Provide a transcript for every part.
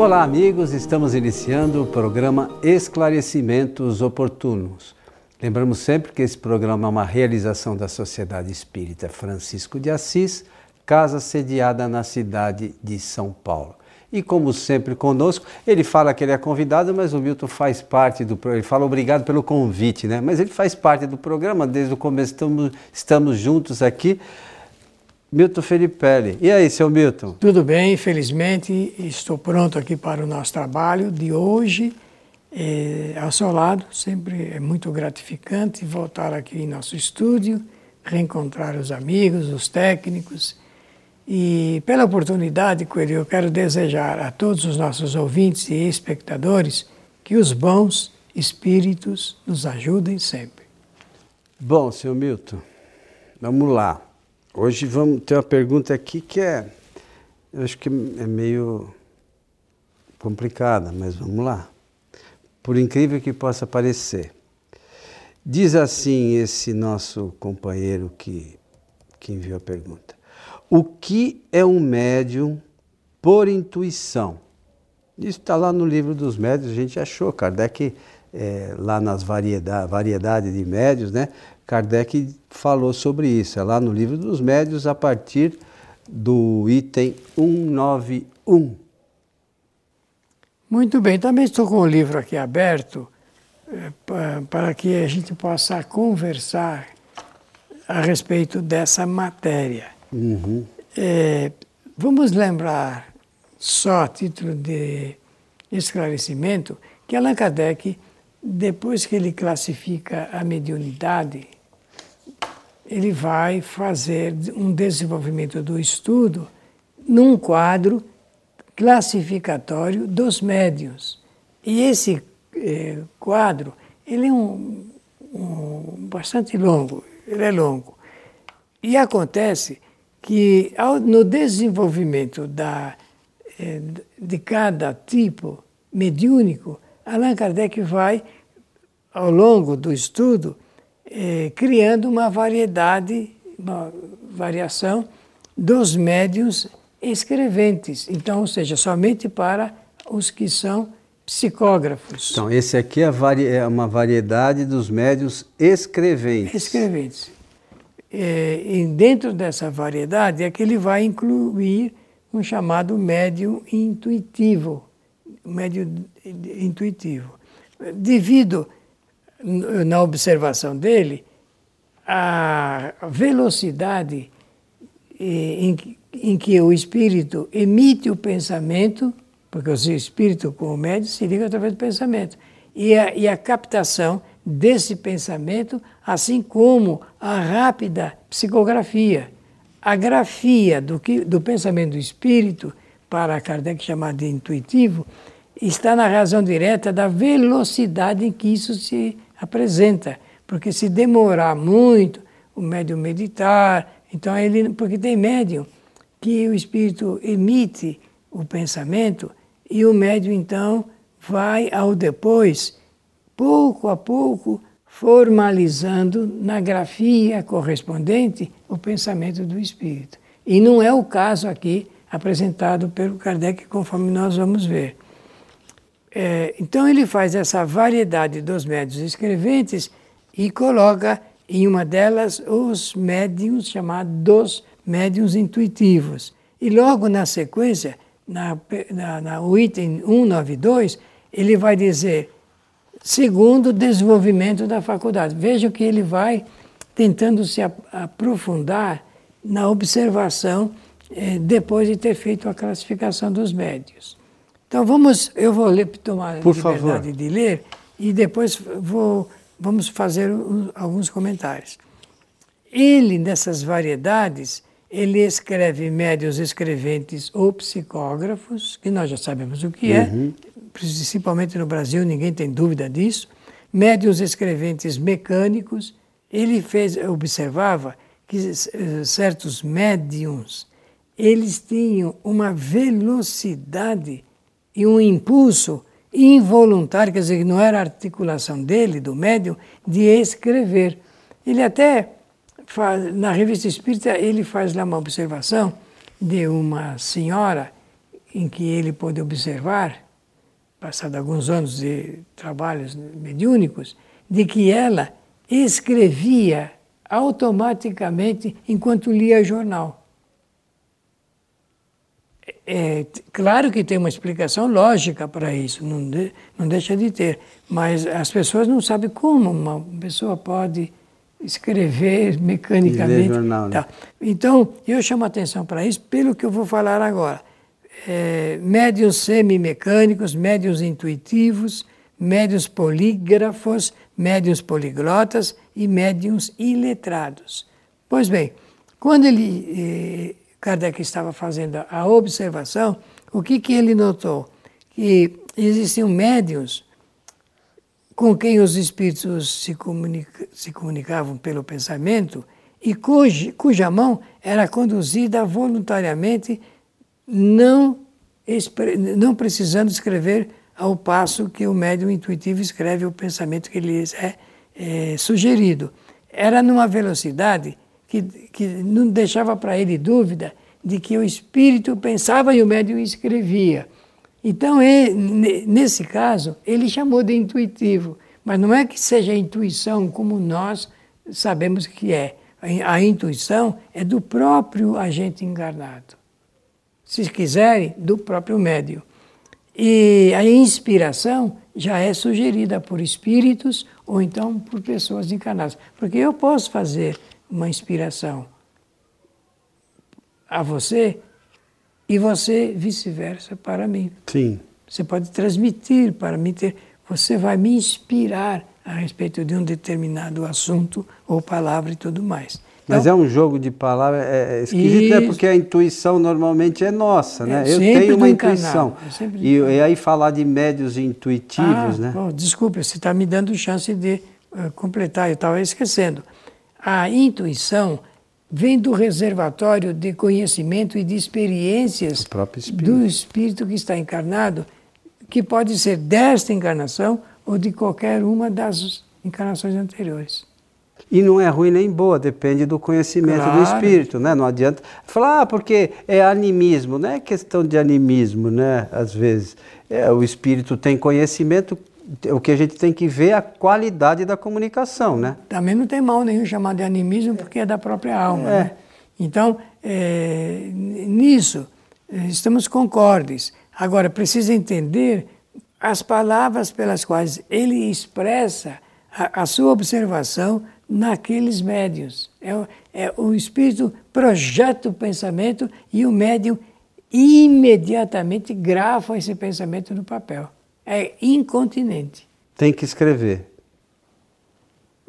Olá, amigos, estamos iniciando o programa Esclarecimentos Oportunos. Lembramos sempre que esse programa é uma realização da Sociedade Espírita Francisco de Assis, casa sediada na cidade de São Paulo. E como sempre conosco, ele fala que ele é convidado, mas o Milton faz parte do programa. Ele fala obrigado pelo convite, né? Mas ele faz parte do programa, desde o começo estamos juntos aqui. Milton Felipelli. E aí, seu Milton? Tudo bem, felizmente estou pronto aqui para o nosso trabalho de hoje. Ao seu lado, sempre é muito gratificante voltar aqui em nosso estúdio, reencontrar os amigos, os técnicos. E pela oportunidade, Coelho, eu quero desejar a todos os nossos ouvintes e espectadores que os bons espíritos nos ajudem sempre. Bom, seu Milton, vamos lá. Hoje vamos ter uma pergunta aqui que eu acho que é meio complicada, mas vamos lá. Por incrível que possa parecer. Diz assim esse nosso companheiro que enviou a pergunta. O que é um médium por intuição? Isso está lá no Livro dos Médiuns, a gente achou. Kardec, lá nas variedade de médiuns, né? Kardec falou sobre isso. É lá no Livro dos Médiuns, a partir do item 191. Muito bem, também estou com o livro aqui aberto para que a gente possa conversar a respeito dessa matéria. Uhum. Vamos lembrar, só a título de esclarecimento, que Allan Kardec, depois que ele classifica a mediunidade, ele vai fazer um desenvolvimento do estudo num quadro classificatório dos médiuns. E esse quadro, ele é bastante longo, ele é longo. E acontece que no desenvolvimento de cada tipo mediúnico, Allan Kardec vai, ao longo do estudo, criando uma variação dos médiuns escreventes. Então, ou seja, somente para os que são psicógrafos. Então, esse aqui é uma variedade dos médiuns escreventes. Escreventes. E dentro dessa variedade é que ele vai incluir um chamado médium intuitivo. Devido, na observação dele, à velocidade em que o espírito emite o pensamento, porque o espírito com o médium se liga através do pensamento, e a captação desse pensamento, assim como a rápida psicografia, a grafia do pensamento do espírito, para Kardec chamar de intuitivo, está na razão direta da velocidade em que isso se apresenta. Porque se demorar muito, o médium meditar, então porque tem médium que o espírito emite o pensamento e o médium então vai ao depois, pouco a pouco, formalizando na grafia correspondente o pensamento do espírito. E não é o caso aqui apresentado pelo Kardec, conforme nós vamos ver. Então ele faz essa variedade dos médiuns escreventes e coloca em uma delas os médiuns chamados médiuns intuitivos. E logo na sequência, no item 192, ele vai dizer... Segundo o desenvolvimento da faculdade. Veja que ele vai tentando se aprofundar na observação depois de ter feito a classificação dos médiuns. Então eu vou tomar a liberdade de ler e depois vamos fazer alguns comentários. Ele, nessas variedades, ele escreve médiuns escreventes ou psicógrafos, que nós já sabemos o que é. Principalmente no Brasil, ninguém tem dúvida disso, médiuns escreventes mecânicos. Ele observava que certos médiuns, eles tinham uma velocidade e um impulso involuntário, quer dizer, não era a articulação dele, do médium, de escrever. Ele até, na Revista Espírita, ele faz lá uma observação de uma senhora em que ele pôde observar, passado alguns anos de trabalhos mediúnicos, de que ela escrevia automaticamente enquanto lia jornal. É claro que tem uma explicação lógica para isso, não deixa de ter, mas as pessoas não sabem como uma pessoa pode escrever mecanicamente. Jornal, né? Tá. Então, eu chamo a atenção para isso pelo que eu vou falar agora. Médiuns semimecânicos, médiuns intuitivos, médiuns polígrafos, médiuns poliglotas e médiuns iletrados. Pois bem, quando Kardec estava fazendo a observação, o que ele notou? Que existiam médiuns com quem os espíritos se comunicavam pelo pensamento e cuja mão era conduzida voluntariamente, não precisando escrever ao passo que o médium intuitivo escreve o pensamento que lhes é sugerido. Era numa velocidade que não deixava para ele dúvida de que o espírito pensava e o médium escrevia. Então, nesse caso, ele chamou de intuitivo, mas não é que seja intuição como nós sabemos que é. A intuição é do próprio agente encarnado, se quiserem, do próprio médium. E a inspiração já é sugerida por espíritos ou então por pessoas encarnadas, porque eu posso fazer uma inspiração a você, e você, vice-versa, para mim. Sim. Você pode transmitir para mim, você vai me inspirar a respeito de um determinado assunto ou palavra e tudo mais. Então, mas é um jogo de palavras esquisito, né? Porque a intuição normalmente é nossa, né? Eu tenho uma intuição. E aí falar de médiuns intuitivos, né? Bom, desculpe, você está me dando chance de completar, eu estava esquecendo. A intuição vem do reservatório de conhecimento e de experiências do espírito que está encarnado, que pode ser desta encarnação ou de qualquer uma das encarnações anteriores. E não é ruim nem boa, depende do conhecimento do espírito, né? Não adianta falar, porque é animismo, não é questão de animismo, né? Às vezes o espírito tem conhecimento. O que a gente tem que ver é a qualidade da comunicação, né? Também não tem mal nenhum chamar de animismo, porque é da própria alma, né? Então, nisso, estamos concordes. Agora, precisa entender as palavras pelas quais ele expressa a sua observação naqueles médiuns. O espírito projeta o pensamento e o médium imediatamente grava esse pensamento no papel. É incontinente. Tem que escrever.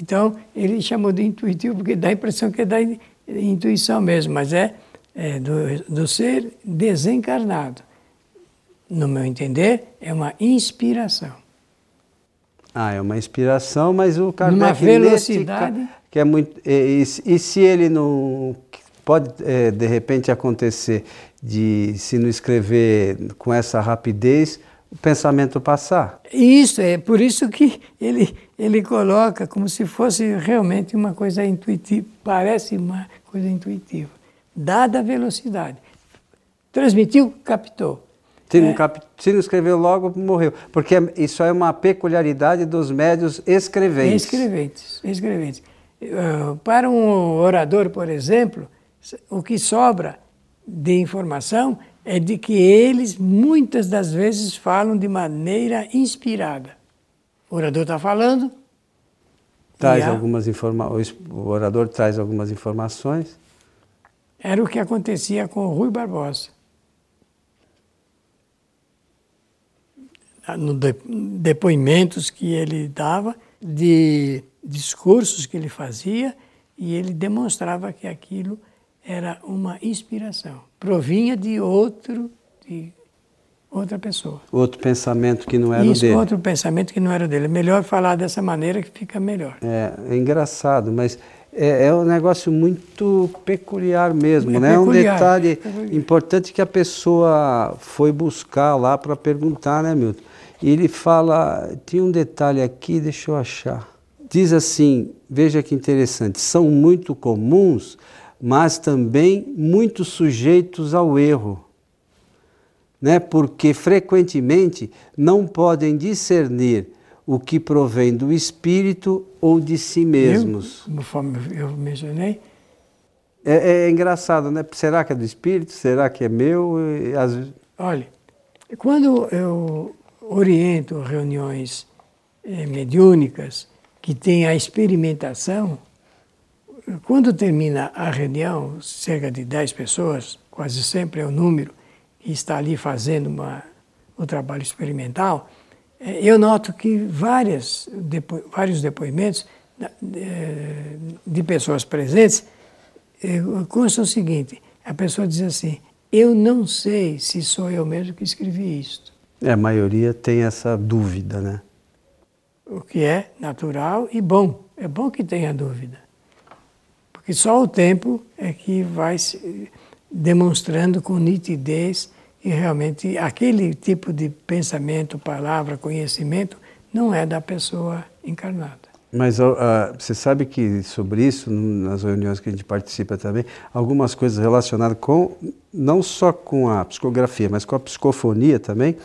Então, ele chamou de intuitivo porque dá a impressão que é da intuição mesmo, mas do ser desencarnado. No meu entender, é uma inspiração. Ah, é uma inspiração, mas o Kardec... Uma velocidade... Que é muito, e se ele não... Pode, de repente, acontecer de, se não escrever com essa rapidez... O pensamento passar. Isso, é por isso que ele coloca como se fosse realmente uma coisa intuitiva, parece uma coisa intuitiva, dada a velocidade. Transmitiu, captou. Se não escreveu logo, morreu. Porque isso é uma peculiaridade dos médiuns escreventes. Escreventes. Para um orador, por exemplo, o que sobra de informação é de que eles, muitas das vezes, falam de maneira inspirada. O orador está falando... O orador traz algumas informações. Era o que acontecia com o Rui Barbosa. Depoimentos que ele dava, de discursos que ele fazia, e ele demonstrava que aquilo era uma inspiração. Provinha de outra pessoa. Outro pensamento que não era o dele. Isso, outro pensamento que não era o dele. É melhor falar dessa maneira que fica melhor. É engraçado, mas é um negócio muito peculiar mesmo, né? É um detalhe importante que a pessoa foi buscar lá para perguntar, né, Milton? E ele fala, tem um detalhe aqui, deixa eu achar. Diz assim, veja que interessante, são muito comuns... mas também muito sujeitos ao erro. né? Porque frequentemente não podem discernir o que provém do espírito ou de si mesmos. Conforme eu mencionei. É engraçado, né? Será que é do espírito? Será que é meu? Olha, quando eu oriento reuniões mediúnicas que tem a experimentação, quando termina a reunião, cerca de 10 pessoas, quase sempre é o número que está ali fazendo um trabalho experimental, eu noto que vários depoimentos de pessoas presentes consta o seguinte, a pessoa diz assim, eu não sei se sou eu mesmo que escrevi isto. A maioria tem essa dúvida, né? O que é natural e bom. É bom que tenha dúvida. Porque só o tempo é que vai se demonstrando com nitidez que realmente aquele tipo de pensamento, palavra, conhecimento, não é da pessoa encarnada. Mas você sabe que sobre isso, nas reuniões que a gente participa também, algumas coisas relacionadas com, não só com a psicografia, mas com a psicofonia também,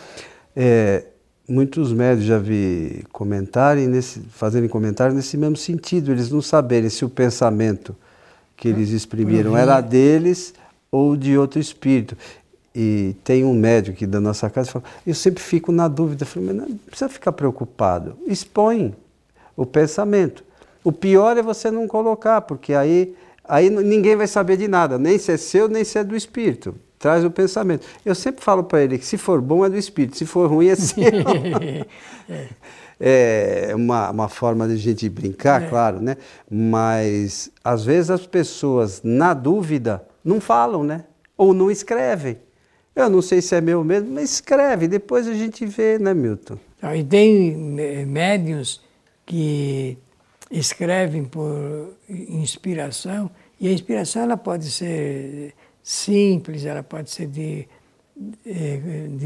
muitos médiuns já vi fazerem comentário nesse mesmo sentido, eles não saberem se o pensamento que eles exprimiram era deles ou de outro espírito. E tem um médium aqui da nossa casa que fala, eu sempre fico na dúvida, mas não precisa ficar preocupado, expõe o pensamento. O pior é você não colocar, porque aí ninguém vai saber de nada, nem se é seu, nem se é do espírito. Traz o pensamento. Eu sempre falo para ele que se for bom é do espírito, se for ruim é seu. É uma forma de a gente brincar, claro, né? Mas às vezes as pessoas, na dúvida, não falam, né? Ou não escrevem. Eu não sei se é meu mesmo, mas escreve, depois a gente vê, né, Milton? E tem médiuns que escrevem por inspiração, e a inspiração ela pode ser simples, ela pode ser de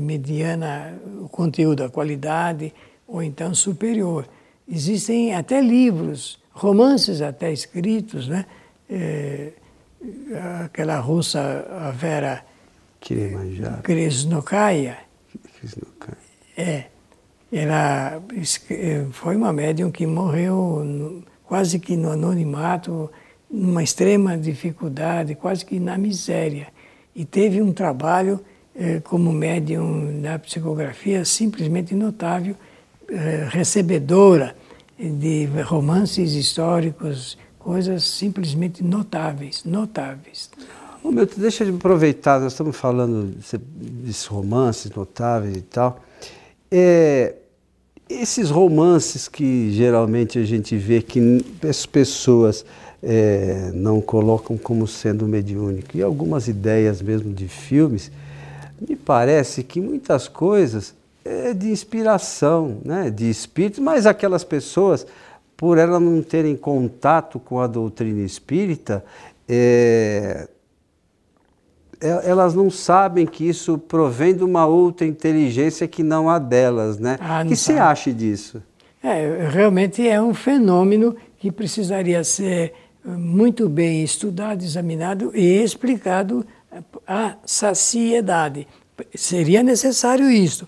mediana, o conteúdo, a qualidade, ou então superior. Existem até livros, romances até escritos, né? Aquela russa, a Vera Kresnokaya, ela foi uma médium que morreu quase que no anonimato, numa extrema dificuldade, quase que na miséria. E teve um trabalho como médium da psicografia simplesmente notável, recebedora de romances históricos, coisas simplesmente notáveis. Ô, Milton, deixa eu aproveitar, nós estamos falando desses romances notáveis e tal. Esses romances que geralmente a gente vê que as pessoas não colocam como sendo mediúnico. E algumas ideias mesmo de filmes, me parece que muitas coisas é de inspiração, né? De espírito, mas aquelas pessoas, por elas não terem contato com a doutrina espírita, elas não sabem que isso provém de uma outra inteligência que não a delas, né? O que você acha disso? Realmente é um fenômeno que precisaria ser muito bem estudado, examinado e explicado à saciedade. Seria necessário isso.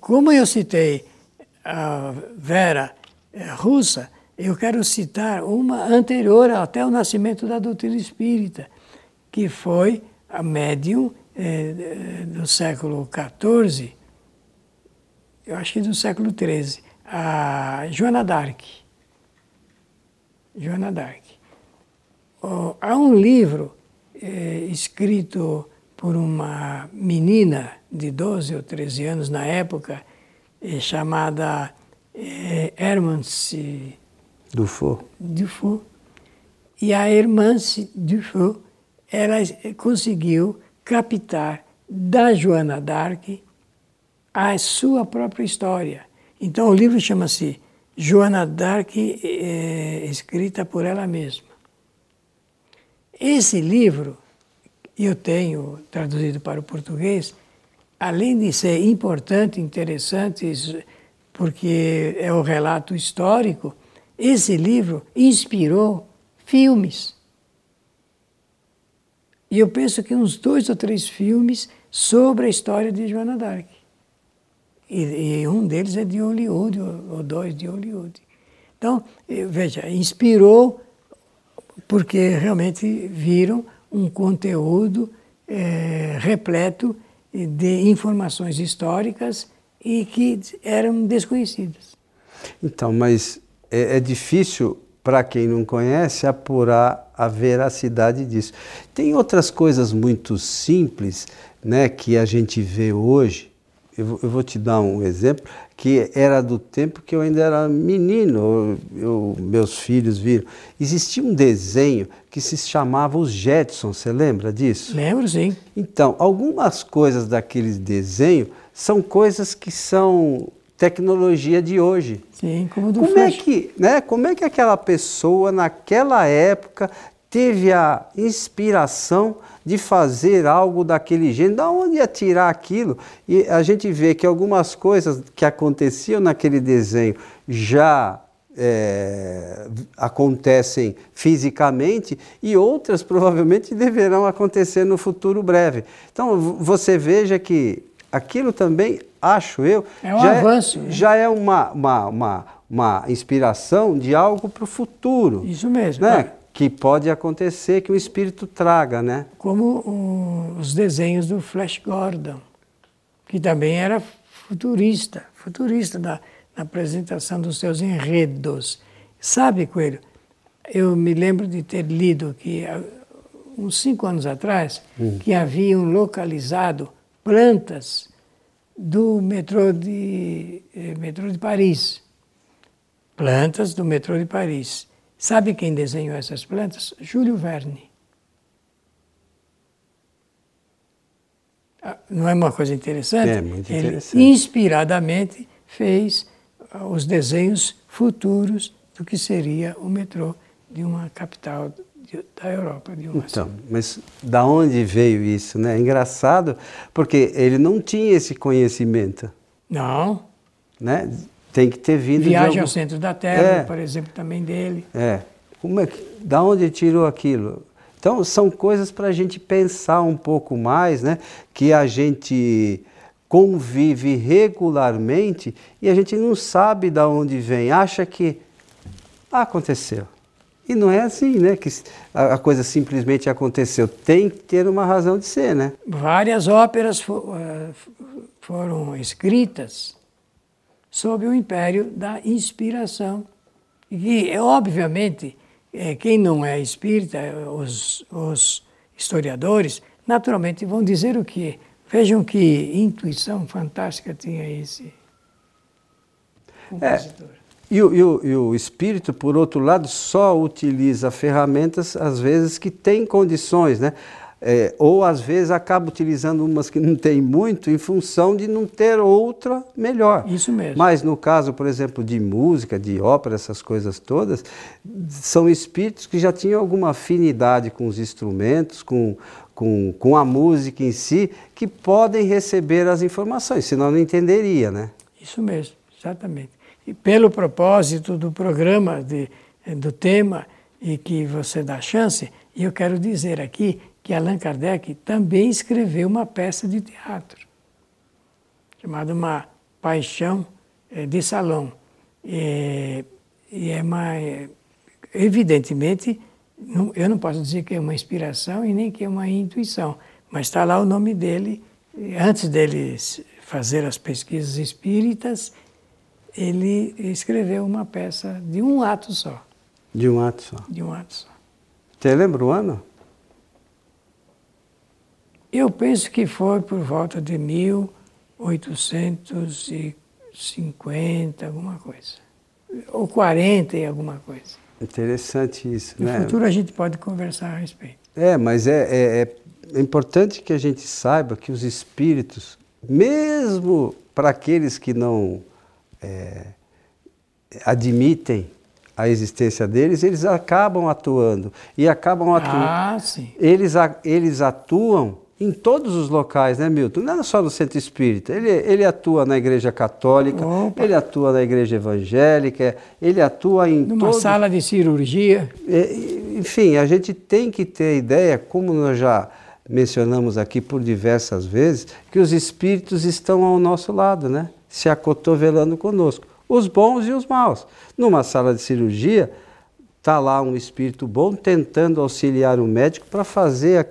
Como eu citei a Vera Russa, eu quero citar uma anterior até o nascimento da doutrina espírita, que foi a médium do século XIV, eu acho que do século XIII, a Joana D'Arc. Joana D'Arc. Há um livro escrito por uma menina de 12 ou 13 anos na época, chamada Hermance Dufour. E a Hermance Dufour, ela conseguiu captar da Joana D'Arc a sua própria história. Então o livro chama-se Joana D'Arc, escrita por ela mesma. Esse livro, eu tenho traduzido para o português, além de ser importante, interessante, porque é o relato histórico, esse livro inspirou filmes. E eu penso que uns 2 ou 3 filmes sobre a história de Joana d'Arc. E um deles é de Hollywood, ou dois de Hollywood. Então, veja, inspirou porque realmente viram um conteúdo repleto de informações históricas e que eram desconhecidas. Então, mas é difícil para quem não conhece apurar a veracidade disso. Tem outras coisas muito simples, né, que a gente vê hoje. Eu vou te dar um exemplo que era do tempo que eu ainda era menino, meus filhos viram. Existia um desenho que se chamava Os Jetsons, você lembra disso? Lembro, sim. Então, algumas coisas daquele desenho são coisas que são tecnologia de hoje. Sim, como do Flash. Como é que aquela pessoa, naquela época, teve a inspiração de fazer algo daquele gênero? Da onde ia tirar aquilo? E a gente vê que algumas coisas que aconteciam naquele desenho já acontecem fisicamente e outras provavelmente deverão acontecer no futuro breve. Então você veja que aquilo também, acho eu, é um avanço, né? Já é uma inspiração de algo para o futuro. Isso mesmo. Né? É. Que pode acontecer que o espírito traga, né? Como os desenhos do Flash Gordon, que também era futurista na apresentação dos seus enredos. Sabe, Coelho, eu me lembro de ter lido que uns 5 anos atrás, que haviam localizado plantas do metrô de Paris. Plantas do metrô de Paris. Sabe quem desenhou essas plantas? Júlio Verne. Não é uma coisa interessante? É muito interessante. Ele inspiradamente fez os desenhos futuros do que seria o metrô de uma capital da Europa. Então, mas da onde veio isso, né? Engraçado, porque ele não tinha esse conhecimento. Não. Né? Tem que ter vindo... Viagem ao centro da Terra, por exemplo, também dele. É. Da onde ele tirou aquilo? Então, são coisas para a gente pensar um pouco mais, né? Que a gente convive regularmente e a gente não sabe da onde vem. Acha que aconteceu. E não é assim, né? Que a coisa simplesmente aconteceu. Tem que ter uma razão de ser, né? Várias óperas foram escritas sob o império da inspiração. E, obviamente, quem não é espírita, os historiadores, naturalmente vão dizer o quê? Vejam que intuição fantástica tinha esse compositor. E o espírito, por outro lado, só utiliza ferramentas, às vezes, que tem condições, né? Ou às vezes acaba utilizando umas que não tem muito em função de não ter outra melhor. Isso mesmo. Mas no caso, por exemplo, de música, de ópera, essas coisas todas, são espíritos que já tinham alguma afinidade com os instrumentos, com a música em si, que podem receber as informações, senão não entenderia, né? Isso mesmo, exatamente. E pelo propósito do programa, do tema, e que você dá chance, eu quero dizer aqui que Allan Kardec também escreveu uma peça de teatro, chamada Uma Paixão de Salão. E evidentemente, eu não posso dizer que é uma inspiração e nem que é uma intuição, mas está lá o nome dele. Antes dele fazer as pesquisas espíritas, ele escreveu uma peça de um ato só. De um ato só? De um ato só. Você lembra o ano? Eu penso que foi por volta de 1850, alguma coisa. Ou 40 e alguma coisa. Interessante isso, né? No futuro a gente pode conversar a respeito. Mas é importante que a gente saiba que os espíritos, mesmo para aqueles que não admitem a existência deles, eles acabam atuando. Eles atuam em todos os locais, né, Milton? Não é só no centro espírita. Ele atua na igreja católica, ele atua na igreja evangélica, ele atua em numa sala de cirurgia. Enfim, a gente tem que ter ideia, como nós já mencionamos aqui por diversas vezes, que os espíritos estão ao nosso lado, né? Se acotovelando conosco, os bons e os maus. Numa sala de cirurgia, está lá um espírito bom tentando auxiliar o médico para fazer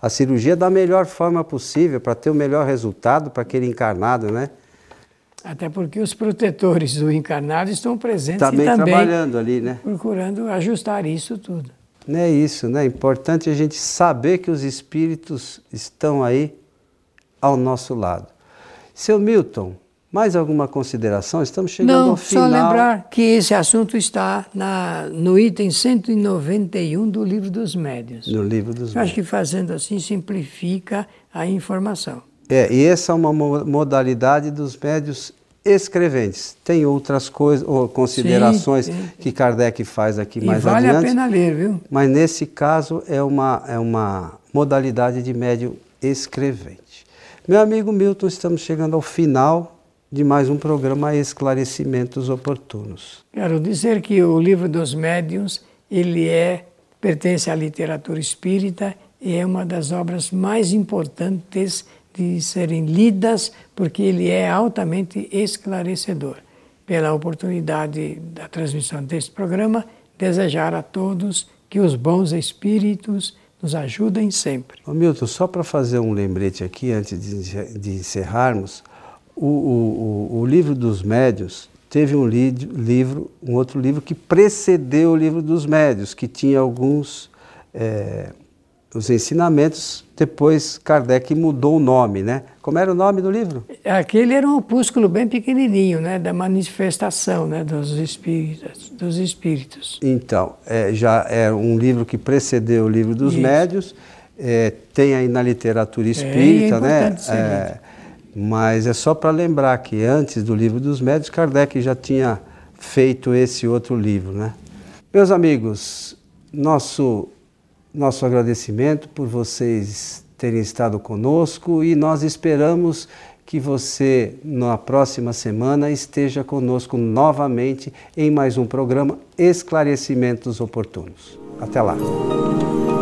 a cirurgia da melhor forma possível, para ter o melhor resultado para aquele encarnado, né? Até porque os protetores do encarnado estão presentes também trabalhando ali, né? Procurando ajustar isso tudo. Não é isso, né? É importante a gente saber que os espíritos estão aí ao nosso lado. Seu Milton, mais alguma consideração? Estamos chegando ao final. Não, só lembrar que esse assunto está no item 191 do Livro dos Médiuns. No Livro dos Médiuns. Acho que fazendo assim simplifica a informação. É, e essa é uma modalidade dos médiuns escreventes. Tem outras coisas ou considerações que Kardec faz aqui mais adiante. Vale a pena ler, viu? Mas nesse caso é uma modalidade de médium escrevente. Meu amigo Milton, estamos chegando ao final de mais um programa Esclarecimentos Oportunos. Quero dizer que o Livro dos Médiuns, ele pertence à literatura espírita e é uma das obras mais importantes de serem lidas, porque ele é altamente esclarecedor. Pela oportunidade da transmissão deste programa, desejar a todos que os bons espíritos nos ajudem sempre. Ô Milton, só para fazer um lembrete aqui, antes de encerrarmos, o Livro dos Médiuns teve um outro livro que precedeu o Livro dos Médiuns, que tinha alguns... os ensinamentos, depois Kardec mudou o nome, né? Como era o nome do livro? Aquele era um opúsculo bem pequenininho, né? Da manifestação, né? Dos espíritos. Então, já era um livro que precedeu o Livro dos Médiuns, tem aí na literatura espírita, né? Mas é só para lembrar que antes do Livro dos Médiuns, Kardec já tinha feito esse outro livro, né? Meus amigos, nosso agradecimento por vocês terem estado conosco e nós esperamos que você, na próxima semana, esteja conosco novamente em mais um programa Esclarecimentos Oportunos. Até lá!